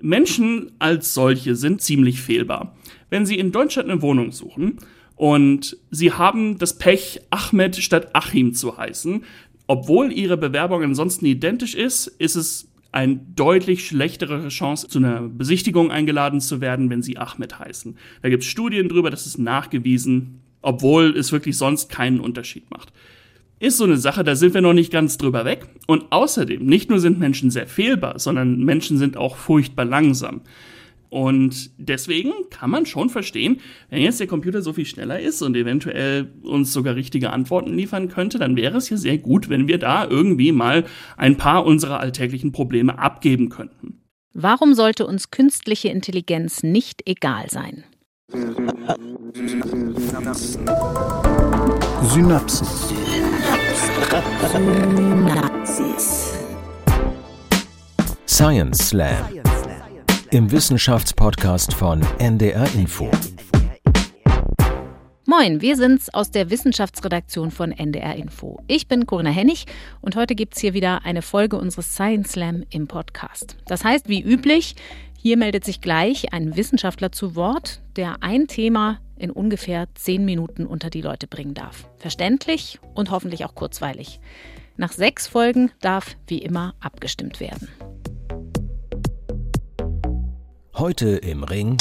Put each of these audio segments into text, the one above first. Menschen als solche sind ziemlich fehlbar. Wenn Sie in Deutschland eine Wohnung suchen und Sie haben das Pech, Ahmed statt Achim zu heißen, obwohl Ihre Bewerbung ansonsten identisch ist, ist es eine deutlich schlechtere Chance, zu einer Besichtigung eingeladen zu werden, wenn Sie Ahmed heißen. Da gibt es Studien drüber, das ist nachgewiesen, obwohl es wirklich sonst keinen Unterschied macht. Ist so eine Sache, da sind wir noch nicht ganz drüber weg. Und außerdem, nicht nur sind Menschen sehr fehlbar, sondern Menschen sind auch furchtbar langsam. Und deswegen kann man schon verstehen, wenn jetzt der Computer so viel schneller ist und eventuell uns sogar richtige Antworten liefern könnte, dann wäre es ja sehr gut, wenn wir da irgendwie mal ein paar unserer alltäglichen Probleme abgeben könnten. Warum sollte uns künstliche Intelligenz nicht egal sein? Synapsen. Science Slam. Im Wissenschaftspodcast von NDR Info. Moin, wir sind's aus der Wissenschaftsredaktion von NDR Info. Ich bin Corinna Hennig und heute gibt's hier wieder eine Folge unseres Science Slam im Podcast. Das heißt, wie üblich, hier meldet sich gleich ein Wissenschaftler zu Wort, der ein Thema in ungefähr 10 Minuten unter die Leute bringen darf. Verständlich und hoffentlich auch kurzweilig. Nach 6 Folgen darf wie immer abgestimmt werden. Heute im Ring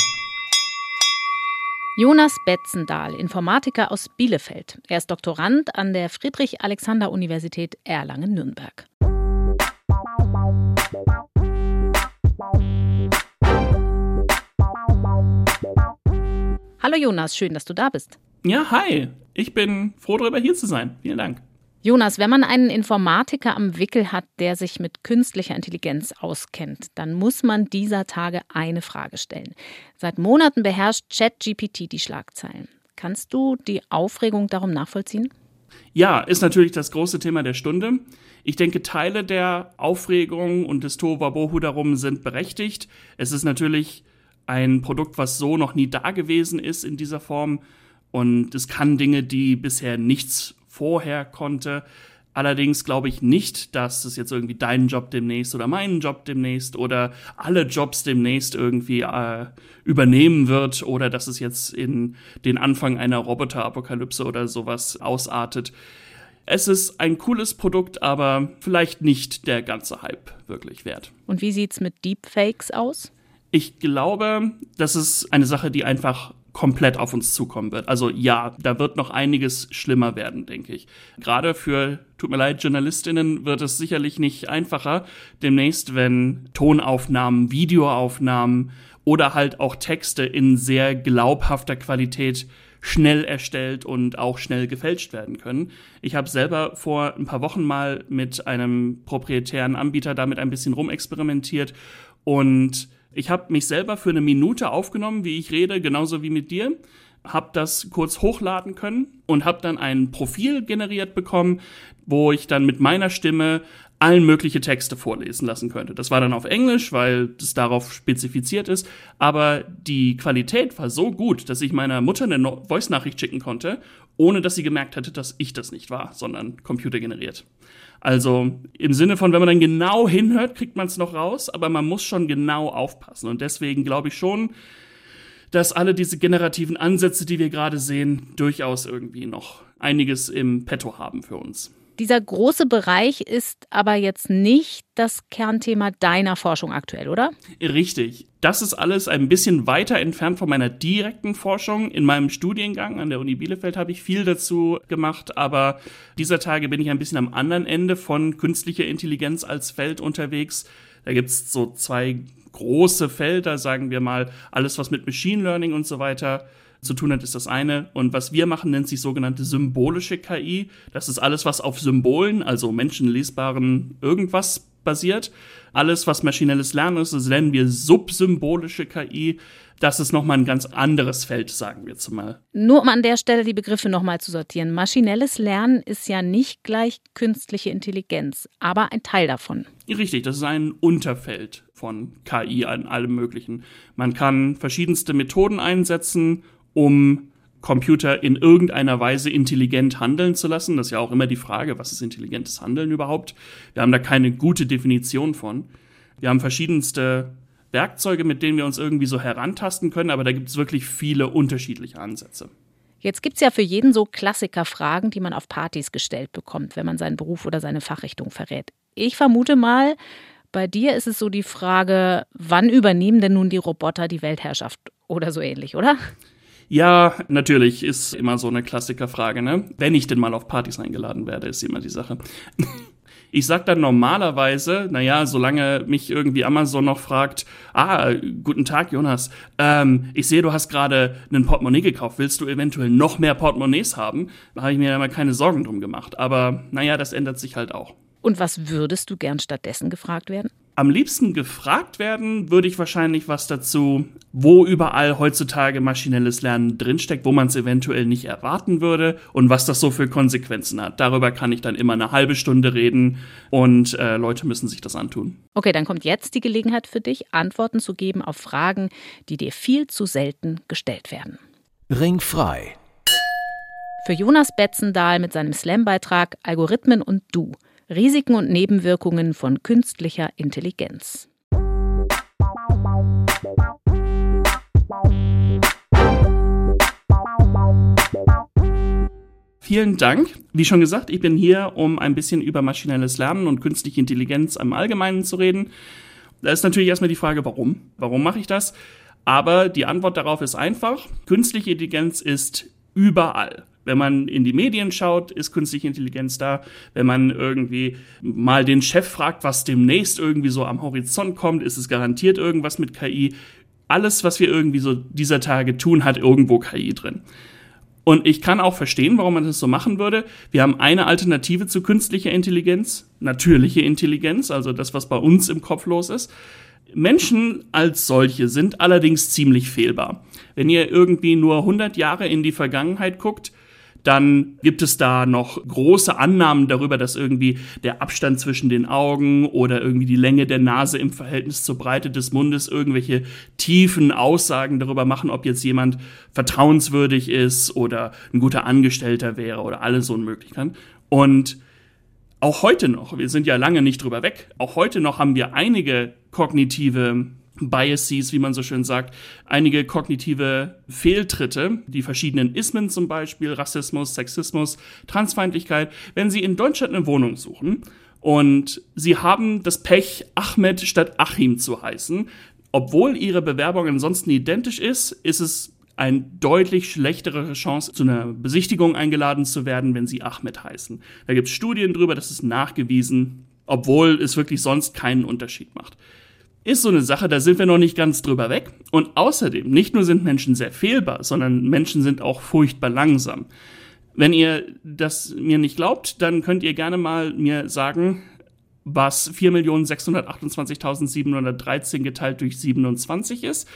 Jonas Betzendahl, Informatiker aus Bielefeld. Er ist Doktorand an der Friedrich-Alexander-Universität Erlangen-Nürnberg. Hallo Jonas, schön, dass du da bist. Ja, hi. Ich bin froh darüber, hier zu sein. Vielen Dank. Jonas, wenn man einen Informatiker am Wickel hat, der sich mit künstlicher Intelligenz auskennt, dann muss man dieser Tage eine Frage stellen. Seit Monaten beherrscht ChatGPT die Schlagzeilen. Kannst du die Aufregung darum nachvollziehen? Ja, ist natürlich das große Thema der Stunde. Ich denke, Teile der Aufregung und des Tohuwabohu darum sind berechtigt. Es ist natürlich ein Produkt, was so noch nie da gewesen ist in dieser Form. Und es kann Dinge, die bisher nichts vorher konnte. Allerdings glaube ich nicht, dass es jetzt irgendwie deinen Job demnächst oder meinen Job demnächst oder alle Jobs demnächst irgendwie übernehmen wird oder dass es jetzt in den Anfang einer Roboterapokalypse oder sowas ausartet. Es ist ein cooles Produkt, aber vielleicht nicht der ganze Hype wirklich wert. Und wie sieht's mit Deepfakes aus? Ich glaube, das ist eine Sache, die einfach komplett auf uns zukommen wird. Also ja, da wird noch einiges schlimmer werden, denke ich. Gerade für, tut mir leid, JournalistInnen wird es sicherlich nicht einfacher demnächst, wenn Tonaufnahmen, Videoaufnahmen oder halt auch Texte in sehr glaubhafter Qualität schnell erstellt und auch schnell gefälscht werden können. Ich habe selber vor ein paar Wochen mal mit einem proprietären Anbieter damit ein bisschen rumexperimentiert und ich habe mich selber für eine Minute aufgenommen, wie ich rede, genauso wie mit dir, habe das kurz hochladen können und habe dann ein Profil generiert bekommen, wo ich dann mit meiner Stimme allen möglichen Texte vorlesen lassen könnte. Das war dann auf Englisch, weil das darauf spezifiziert ist, aber die Qualität war so gut, dass ich meiner Mutter eine Voice-Nachricht schicken konnte, ohne dass sie gemerkt hätte, dass ich das nicht war, sondern computergeneriert. Also im Sinne von, wenn man dann genau hinhört, kriegt man es noch raus, aber man muss schon genau aufpassen. Und deswegen glaube ich schon, dass alle diese generativen Ansätze, die wir gerade sehen, durchaus irgendwie noch einiges im Petto haben für uns. Dieser große Bereich ist aber jetzt nicht das Kernthema deiner Forschung aktuell, oder? Richtig. Das ist alles ein bisschen weiter entfernt von meiner direkten Forschung. In meinem Studiengang an der Uni Bielefeld habe ich viel dazu gemacht, aber dieser Tage bin ich ein bisschen am anderen Ende von künstlicher Intelligenz als Feld unterwegs. Da gibt es so 2 große Felder, sagen wir mal. Alles, was mit Machine Learning und so weiter zu tun hat, ist das eine. Und was wir machen, nennt sich sogenannte symbolische KI. Das ist alles, was auf Symbolen, also menschenlesbaren irgendwas basiert. Alles, was maschinelles Lernen ist, das nennen wir subsymbolische KI. Das ist nochmal ein ganz anderes Feld, sagen wir jetzt mal. Nur um an der Stelle die Begriffe nochmal zu sortieren. Maschinelles Lernen ist ja nicht gleich künstliche Intelligenz, aber ein Teil davon. Richtig, das ist ein Unterfeld von KI an allem Möglichen. Man kann verschiedenste Methoden einsetzen, um Computer in irgendeiner Weise intelligent handeln zu lassen. Das ist ja auch immer die Frage, was ist intelligentes Handeln überhaupt? Wir haben da keine gute Definition von. Wir haben verschiedenste Werkzeuge, mit denen wir uns irgendwie so herantasten können, aber da gibt es wirklich viele unterschiedliche Ansätze. Jetzt gibt es ja für jeden so Klassikerfragen, die man auf Partys gestellt bekommt, wenn man seinen Beruf oder seine Fachrichtung verrät. Ich vermute mal, bei dir ist es so die Frage, wann übernehmen denn nun die Roboter die Weltherrschaft oder so ähnlich, oder? Ja, natürlich ist immer so eine Klassikerfrage, ne? Wenn ich denn mal auf Partys eingeladen werde, ist immer die Sache. Ich sag dann normalerweise, naja, solange mich irgendwie Amazon noch fragt, guten Tag, Jonas, ich sehe, du hast gerade ein Portemonnaie gekauft, willst du eventuell noch mehr Portemonnaies haben? Da habe ich mir ja mal keine Sorgen drum gemacht, aber naja, das ändert sich halt auch. Und was würdest du gern stattdessen gefragt werden? Am liebsten gefragt werden würde ich wahrscheinlich was dazu, wo überall heutzutage maschinelles Lernen drinsteckt, wo man es eventuell nicht erwarten würde und was das so für Konsequenzen hat. Darüber kann ich dann immer eine halbe Stunde reden und Leute müssen sich das antun. Okay, dann kommt jetzt die Gelegenheit für dich, Antworten zu geben auf Fragen, die dir viel zu selten gestellt werden. Ringfrei. Für Jonas Betzendahl mit seinem Slam-Beitrag Algorithmen und Du. Risiken und Nebenwirkungen von künstlicher Intelligenz. Vielen Dank. Wie schon gesagt, ich bin hier, um ein bisschen über maschinelles Lernen und künstliche Intelligenz im Allgemeinen zu reden. Da ist natürlich erstmal die Frage, warum? Warum mache ich das? Aber die Antwort darauf ist einfach. Künstliche Intelligenz ist überall. Wenn man in die Medien schaut, ist künstliche Intelligenz da. Wenn man irgendwie mal den Chef fragt, was demnächst irgendwie so am Horizont kommt, ist es garantiert irgendwas mit KI. Alles, was wir irgendwie so dieser Tage tun, hat irgendwo KI drin. Und ich kann auch verstehen, warum man das so machen würde. Wir haben eine Alternative zu künstlicher Intelligenz, natürliche Intelligenz, also das, was bei uns im Kopf los ist. Menschen als solche sind allerdings ziemlich fehlbar. Wenn ihr irgendwie nur 100 Jahre in die Vergangenheit guckt, dann gibt es da noch große Annahmen darüber, dass irgendwie der Abstand zwischen den Augen oder irgendwie die Länge der Nase im Verhältnis zur Breite des Mundes irgendwelche tiefen Aussagen darüber machen, ob jetzt jemand vertrauenswürdig ist oder ein guter Angestellter wäre oder alle so Möglichkeiten. Und auch heute noch, wir sind ja lange nicht drüber weg, auch heute noch haben wir einige kognitive Biases, wie man so schön sagt, einige kognitive Fehltritte, die verschiedenen Ismen zum Beispiel, Rassismus, Sexismus, Transfeindlichkeit. Wenn Sie in Deutschland eine Wohnung suchen und Sie haben das Pech, Ahmed statt Achim zu heißen, obwohl Ihre Bewerbung ansonsten identisch ist, ist es eine deutlich schlechtere Chance, zu einer Besichtigung eingeladen zu werden, wenn Sie Ahmed heißen. Da gibt es Studien drüber, das ist nachgewiesen, obwohl es wirklich sonst keinen Unterschied macht. Ist so eine Sache, da sind wir noch nicht ganz drüber weg. Und außerdem, nicht nur sind Menschen sehr fehlbar, sondern Menschen sind auch furchtbar langsam. Wenn ihr das mir nicht glaubt, dann könnt ihr gerne mal mir sagen, was 4.628.713 geteilt durch 27 ist.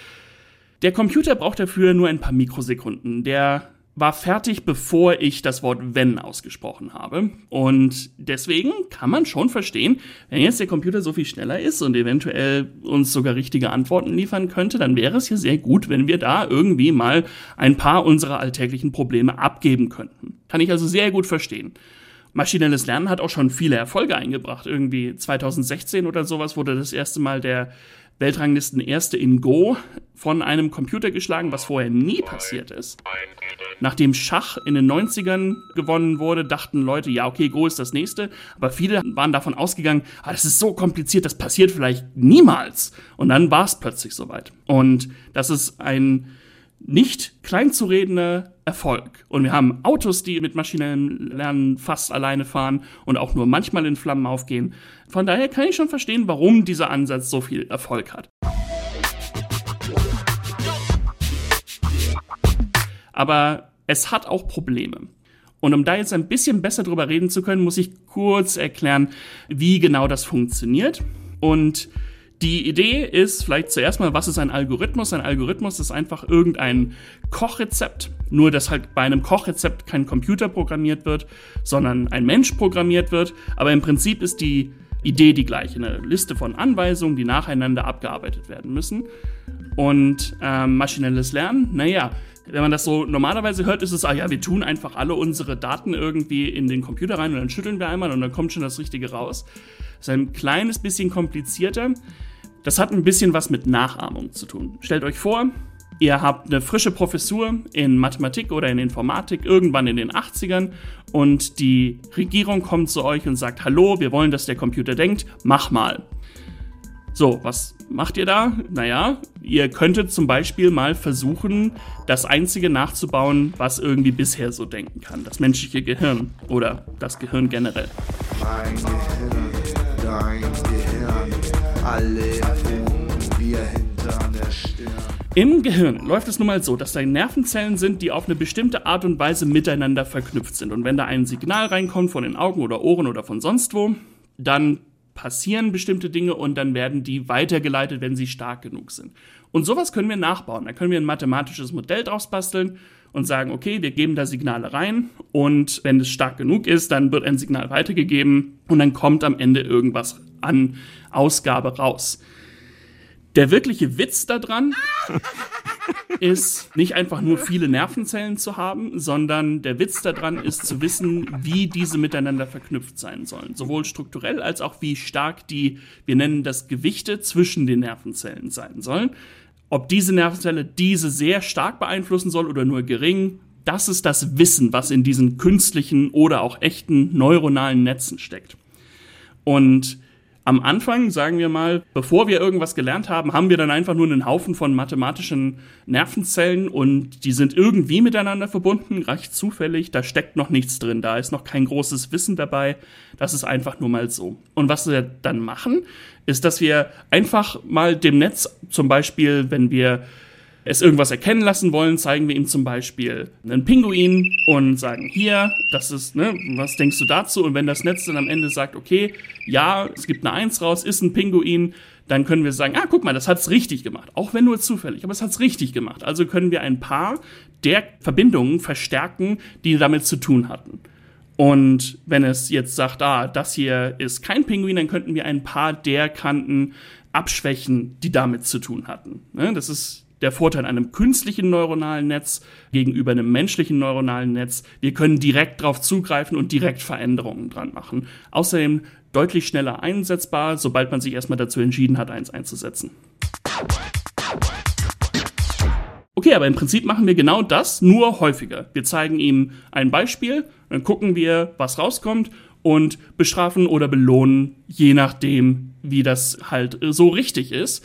Der Computer braucht dafür nur ein paar Mikrosekunden. Der war fertig, bevor ich das Wort wenn ausgesprochen habe. Und deswegen kann man schon verstehen, wenn jetzt der Computer so viel schneller ist und eventuell uns sogar richtige Antworten liefern könnte, dann wäre es ja sehr gut, wenn wir da irgendwie mal ein paar unserer alltäglichen Probleme abgeben könnten. Kann ich also sehr gut verstehen. Maschinelles Lernen hat auch schon viele Erfolge eingebracht. Irgendwie 2016 oder sowas wurde das erste Mal der Weltranglisten-Erste in Go von einem Computer geschlagen, was vorher nie passiert ist. Nachdem Schach in den 90ern gewonnen wurde, dachten Leute, ja okay, Go ist das Nächste. Aber viele waren davon ausgegangen, das ist so kompliziert, das passiert vielleicht niemals. Und dann war es plötzlich soweit. Und das ist ein nicht kleinzuredender Erfolg. Und wir haben Autos, die mit maschinellem Lernen fast alleine fahren und auch nur manchmal in Flammen aufgehen. Von daher kann ich schon verstehen, warum dieser Ansatz so viel Erfolg hat. Aber es hat auch Probleme. Und um da jetzt ein bisschen besser drüber reden zu können, muss ich kurz erklären, wie genau das funktioniert. Und die Idee ist vielleicht zuerst mal, was ist ein Algorithmus? Ein Algorithmus ist einfach irgendein Kochrezept, nur dass halt bei einem Kochrezept kein Computer programmiert wird, sondern ein Mensch programmiert wird. Aber im Prinzip ist die Idee die gleiche, eine Liste von Anweisungen, die nacheinander abgearbeitet werden müssen. Und maschinelles Lernen, naja, wenn man das so normalerweise hört, ist es, wir tun einfach alle unsere Daten irgendwie in den Computer rein und dann schütteln wir einmal und dann kommt schon das Richtige raus. Das ist ein kleines bisschen komplizierter. Das hat ein bisschen was mit Nachahmung zu tun. Stellt euch vor, ihr habt eine frische Professur in Mathematik oder in Informatik irgendwann in den 80ern und die Regierung kommt zu euch und sagt, hallo, wir wollen, dass der Computer denkt, mach mal. So, was macht ihr da? Naja, ihr könntet zum Beispiel mal versuchen, das Einzige nachzubauen, was irgendwie bisher so denken kann. Das menschliche Gehirn oder das Gehirn generell. Mein Gehirn, dein Gehirn, alle wir hinter der Stirn. Im Gehirn läuft es nun mal so, dass da Nervenzellen sind, die auf eine bestimmte Art und Weise miteinander verknüpft sind. Und wenn da ein Signal reinkommt von den Augen oder Ohren oder von sonst wo, dann passieren bestimmte Dinge und dann werden die weitergeleitet, wenn sie stark genug sind. Und sowas können wir nachbauen. Da können wir ein mathematisches Modell draus basteln und sagen, okay, wir geben da Signale rein und wenn es stark genug ist, dann wird ein Signal weitergegeben und dann kommt am Ende irgendwas an Ausgabe raus. Der wirkliche Witz daran ist nicht einfach nur viele Nervenzellen zu haben, sondern der Witz daran ist zu wissen, wie diese miteinander verknüpft sein sollen. Sowohl strukturell als auch wie stark die, wir nennen das Gewichte, zwischen den Nervenzellen sein sollen. Ob diese Nervenzelle diese sehr stark beeinflussen soll oder nur gering, das ist das Wissen, was in diesen künstlichen oder auch echten neuronalen Netzen steckt. Und am Anfang, sagen wir mal, bevor wir irgendwas gelernt haben, haben wir dann einfach nur einen Haufen von mathematischen Nervenzellen und die sind irgendwie miteinander verbunden, recht zufällig, da steckt noch nichts drin, da ist noch kein großes Wissen dabei, das ist einfach nur mal so. Und was wir dann machen, ist, dass wir einfach mal dem Netz, zum Beispiel, wenn wir es irgendwas erkennen lassen wollen, zeigen wir ihm zum Beispiel einen Pinguin und sagen, hier, das ist, ne, was denkst du dazu? Und wenn das Netz dann am Ende sagt, okay, ja, es gibt eine 1 raus, ist ein Pinguin, dann können wir sagen, ah, guck mal, das hat's richtig gemacht. Auch wenn nur zufällig, aber es hat's richtig gemacht. Also können wir ein paar der Verbindungen verstärken, die damit zu tun hatten. Und wenn es jetzt sagt, ah, das hier ist kein Pinguin, dann könnten wir ein paar der Kanten abschwächen, die damit zu tun hatten. Ne, das ist der Vorteil an einem künstlichen neuronalen Netz gegenüber einem menschlichen neuronalen Netz. Wir können direkt drauf zugreifen und direkt Veränderungen dran machen. Außerdem deutlich schneller einsetzbar, sobald man sich erstmal dazu entschieden hat, eins einzusetzen. Okay, aber im Prinzip machen wir genau das, nur häufiger. Wir zeigen ihm ein Beispiel, dann gucken wir, was rauskommt und bestrafen oder belohnen, je nachdem, wie das halt so richtig ist.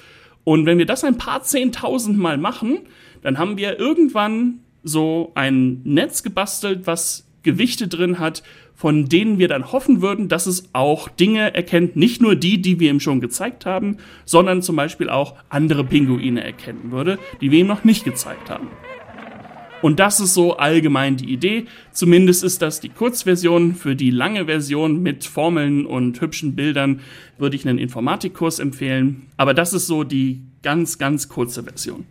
Und wenn wir das ein paar 10.000 Mal machen, dann haben wir irgendwann so ein Netz gebastelt, was Gewichte drin hat, von denen wir dann hoffen würden, dass es auch Dinge erkennt, nicht nur die, die wir ihm schon gezeigt haben, sondern zum Beispiel auch andere Pinguine erkennen würde, die wir ihm noch nicht gezeigt haben. Und das ist so allgemein die Idee. Zumindest ist das die Kurzversion. Für die lange Version mit Formeln und hübschen Bildern würde ich einen Informatikkurs empfehlen. Aber das ist so die ganz, ganz kurze Version.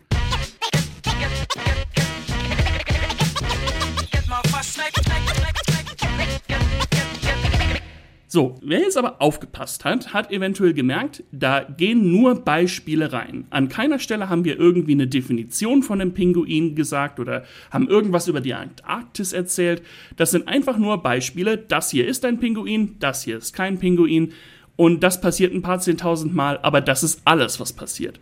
So, wer jetzt aber aufgepasst hat, hat eventuell gemerkt, da gehen nur Beispiele rein. An keiner Stelle haben wir irgendwie eine Definition von einem Pinguin gesagt oder haben irgendwas über die Antarktis erzählt. Das sind einfach nur Beispiele. Das hier ist ein Pinguin, das hier ist kein Pinguin. Und das passiert ein paar 10.000 Mal, aber das ist alles, was passiert.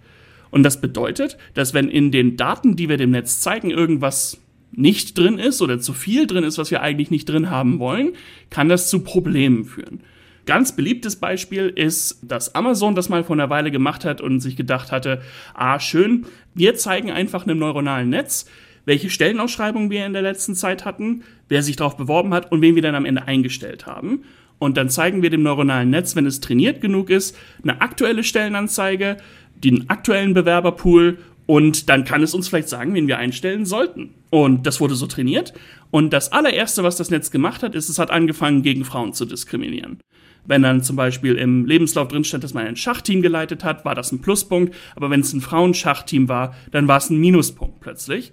Und das bedeutet, dass wenn in den Daten, die wir dem Netz zeigen, irgendwas nicht drin ist oder zu viel drin ist, was wir eigentlich nicht drin haben wollen, kann das zu Problemen führen. Ganz beliebtes Beispiel ist, dass Amazon das mal vor einer Weile gemacht hat und sich gedacht hatte, ah, schön, wir zeigen einfach einem neuronalen Netz, welche Stellenausschreibungen wir in der letzten Zeit hatten, wer sich darauf beworben hat und wen wir dann am Ende eingestellt haben. Und dann zeigen wir dem neuronalen Netz, wenn es trainiert genug ist, eine aktuelle Stellenanzeige, den aktuellen Bewerberpool. Und dann kann es uns vielleicht sagen, wen wir einstellen sollten. Und das wurde so trainiert. Und das allererste, was das Netz gemacht hat, ist, es hat angefangen, gegen Frauen zu diskriminieren. Wenn dann zum Beispiel im Lebenslauf drin stand, dass man ein Schachteam geleitet hat, war das ein Pluspunkt. Aber wenn es ein Frauenschachteam war, dann war es ein Minuspunkt plötzlich.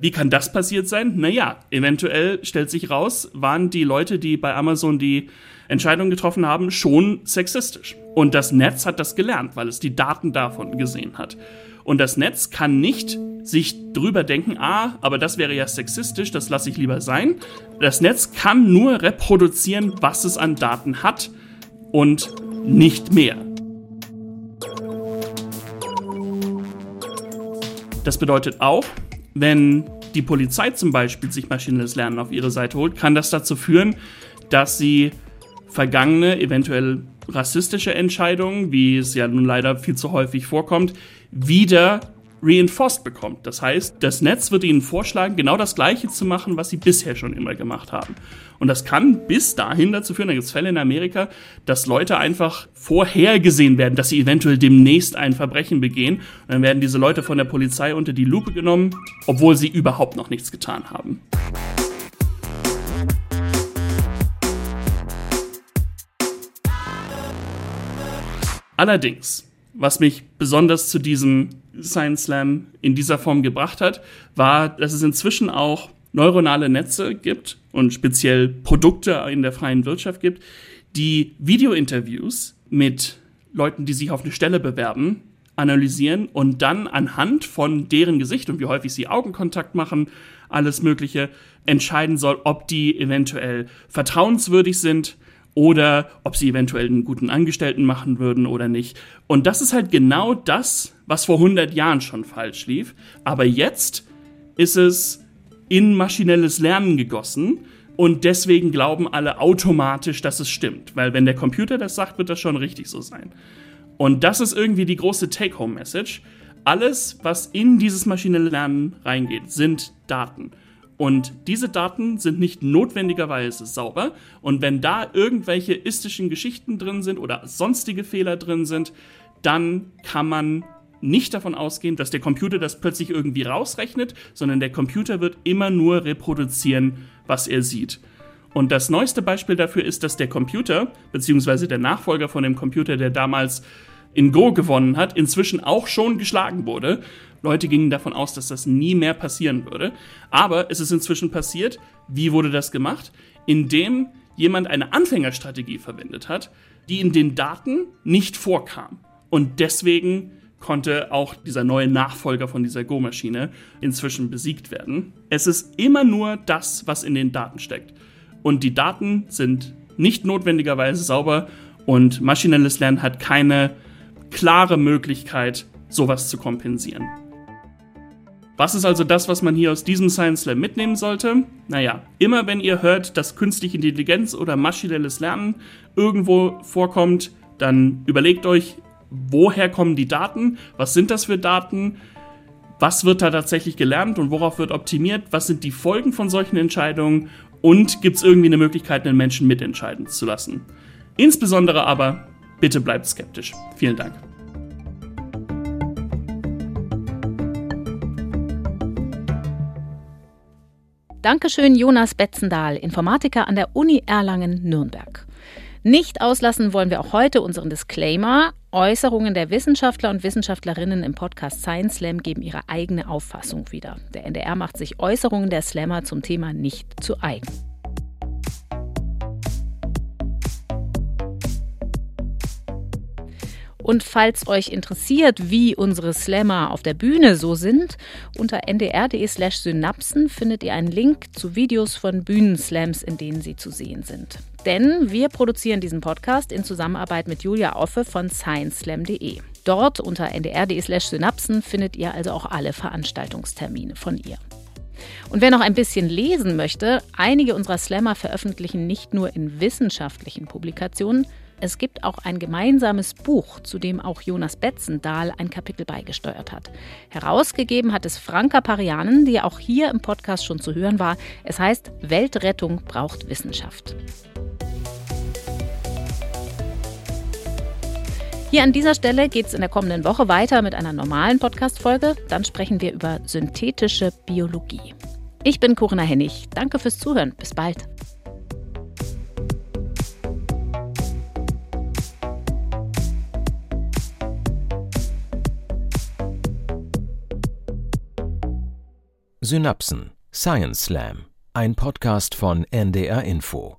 Wie kann das passiert sein? Naja, eventuell stellt sich raus, waren die Leute, die bei Amazon die Entscheidung getroffen haben, schon sexistisch. Und das Netz hat das gelernt, weil es die Daten davon gesehen hat. Und das Netz kann nicht sich drüber denken, ah, aber das wäre ja sexistisch, das lasse ich lieber sein. Das Netz kann nur reproduzieren, was es an Daten hat und nicht mehr. Das bedeutet auch, wenn die Polizei zum Beispiel sich maschinelles Lernen auf ihre Seite holt, kann das dazu führen, dass sie vergangene, eventuell rassistische Entscheidungen, wie es ja nun leider viel zu häufig vorkommt, wieder reinforced bekommt. Das heißt, das Netz wird ihnen vorschlagen, genau das Gleiche zu machen, was sie bisher schon immer gemacht haben. Und das kann bis dahin dazu führen, da gibt es Fälle in Amerika, dass Leute einfach vorhergesehen werden, dass sie eventuell demnächst ein Verbrechen begehen. Und dann werden diese Leute von der Polizei unter die Lupe genommen, obwohl sie überhaupt noch nichts getan haben. Allerdings, was mich besonders zu diesem Science Slam in dieser Form gebracht hat, war, dass es inzwischen auch neuronale Netze gibt und speziell Produkte in der freien Wirtschaft gibt, die Videointerviews mit Leuten, die sich auf eine Stelle bewerben, analysieren und dann anhand von deren Gesicht und wie häufig sie Augenkontakt machen, alles Mögliche, entscheiden soll, ob die eventuell vertrauenswürdig sind oder ob sie eventuell einen guten Angestellten machen würden oder nicht. Und das ist halt genau das, was vor 100 Jahren schon falsch lief. Aber jetzt ist es in maschinelles Lernen gegossen und deswegen glauben alle automatisch, dass es stimmt. Weil wenn der Computer das sagt, wird das schon richtig so sein. Und das ist irgendwie die große Take-Home-Message. Alles, was in dieses maschinelle Lernen reingeht, sind Daten. Und diese Daten sind nicht notwendigerweise sauber. Und wenn da irgendwelche istischen Geschichten drin sind oder sonstige Fehler drin sind, dann kann man nicht davon ausgehen, dass der Computer das plötzlich irgendwie rausrechnet, sondern der Computer wird immer nur reproduzieren, was er sieht. Und das neueste Beispiel dafür ist, dass der Computer, beziehungsweise der Nachfolger von dem Computer, der damals in Go gewonnen hat, inzwischen auch schon geschlagen wurde. Leute gingen davon aus, dass das nie mehr passieren würde. Aber es ist inzwischen passiert. Wie wurde das gemacht? Indem jemand eine Anfängerstrategie verwendet hat, die in den Daten nicht vorkam. Und deswegen konnte auch dieser neue Nachfolger von dieser Go-Maschine inzwischen besiegt werden. Es ist immer nur das, was in den Daten steckt. Und die Daten sind nicht notwendigerweise sauber und maschinelles Lernen hat keine klare Möglichkeit, sowas zu kompensieren. Was ist also das, was man hier aus diesem Science Slam mitnehmen sollte? Naja, immer wenn ihr hört, dass künstliche Intelligenz oder maschinelles Lernen irgendwo vorkommt, dann überlegt euch, woher kommen die Daten? Was sind das für Daten? Was wird da tatsächlich gelernt und worauf wird optimiert? Was sind die Folgen von solchen Entscheidungen? Und gibt es irgendwie eine Möglichkeit, einen Menschen mitentscheiden zu lassen? Insbesondere aber, bitte bleibt skeptisch. Vielen Dank. Dankeschön, Jonas Betzendahl, Informatiker an der Uni Erlangen-Nürnberg. Nicht auslassen wollen wir auch heute unseren Disclaimer. Äußerungen der Wissenschaftler und Wissenschaftlerinnen im Podcast Science Slam geben ihre eigene Auffassung wieder. Der NDR macht sich Äußerungen der Slammer zum Thema nicht zu eigen. Und falls euch interessiert, wie unsere Slammer auf der Bühne so sind, unter ndr.de/synapsen findet ihr einen Link zu Videos von Bühnenslams, in denen sie zu sehen sind. Denn wir produzieren diesen Podcast in Zusammenarbeit mit Julia Offe von ScienceSlam.de. Dort unter ndr.de/synapsen findet ihr also auch alle Veranstaltungstermine von ihr. Und wer noch ein bisschen lesen möchte, einige unserer Slammer veröffentlichen nicht nur in wissenschaftlichen Publikationen, es gibt auch ein gemeinsames Buch, zu dem auch Jonas Betzendahl ein Kapitel beigesteuert hat. Herausgegeben hat es Franka Parianen, die auch hier im Podcast schon zu hören war. Es heißt, Weltrettung braucht Wissenschaft. Hier an dieser Stelle geht es in der kommenden Woche weiter mit einer normalen Podcast-Folge. Dann sprechen wir über synthetische Biologie. Ich bin Corinna Hennig. Danke fürs Zuhören. Bis bald. Synapsen, Science Slam, ein Podcast von NDR Info.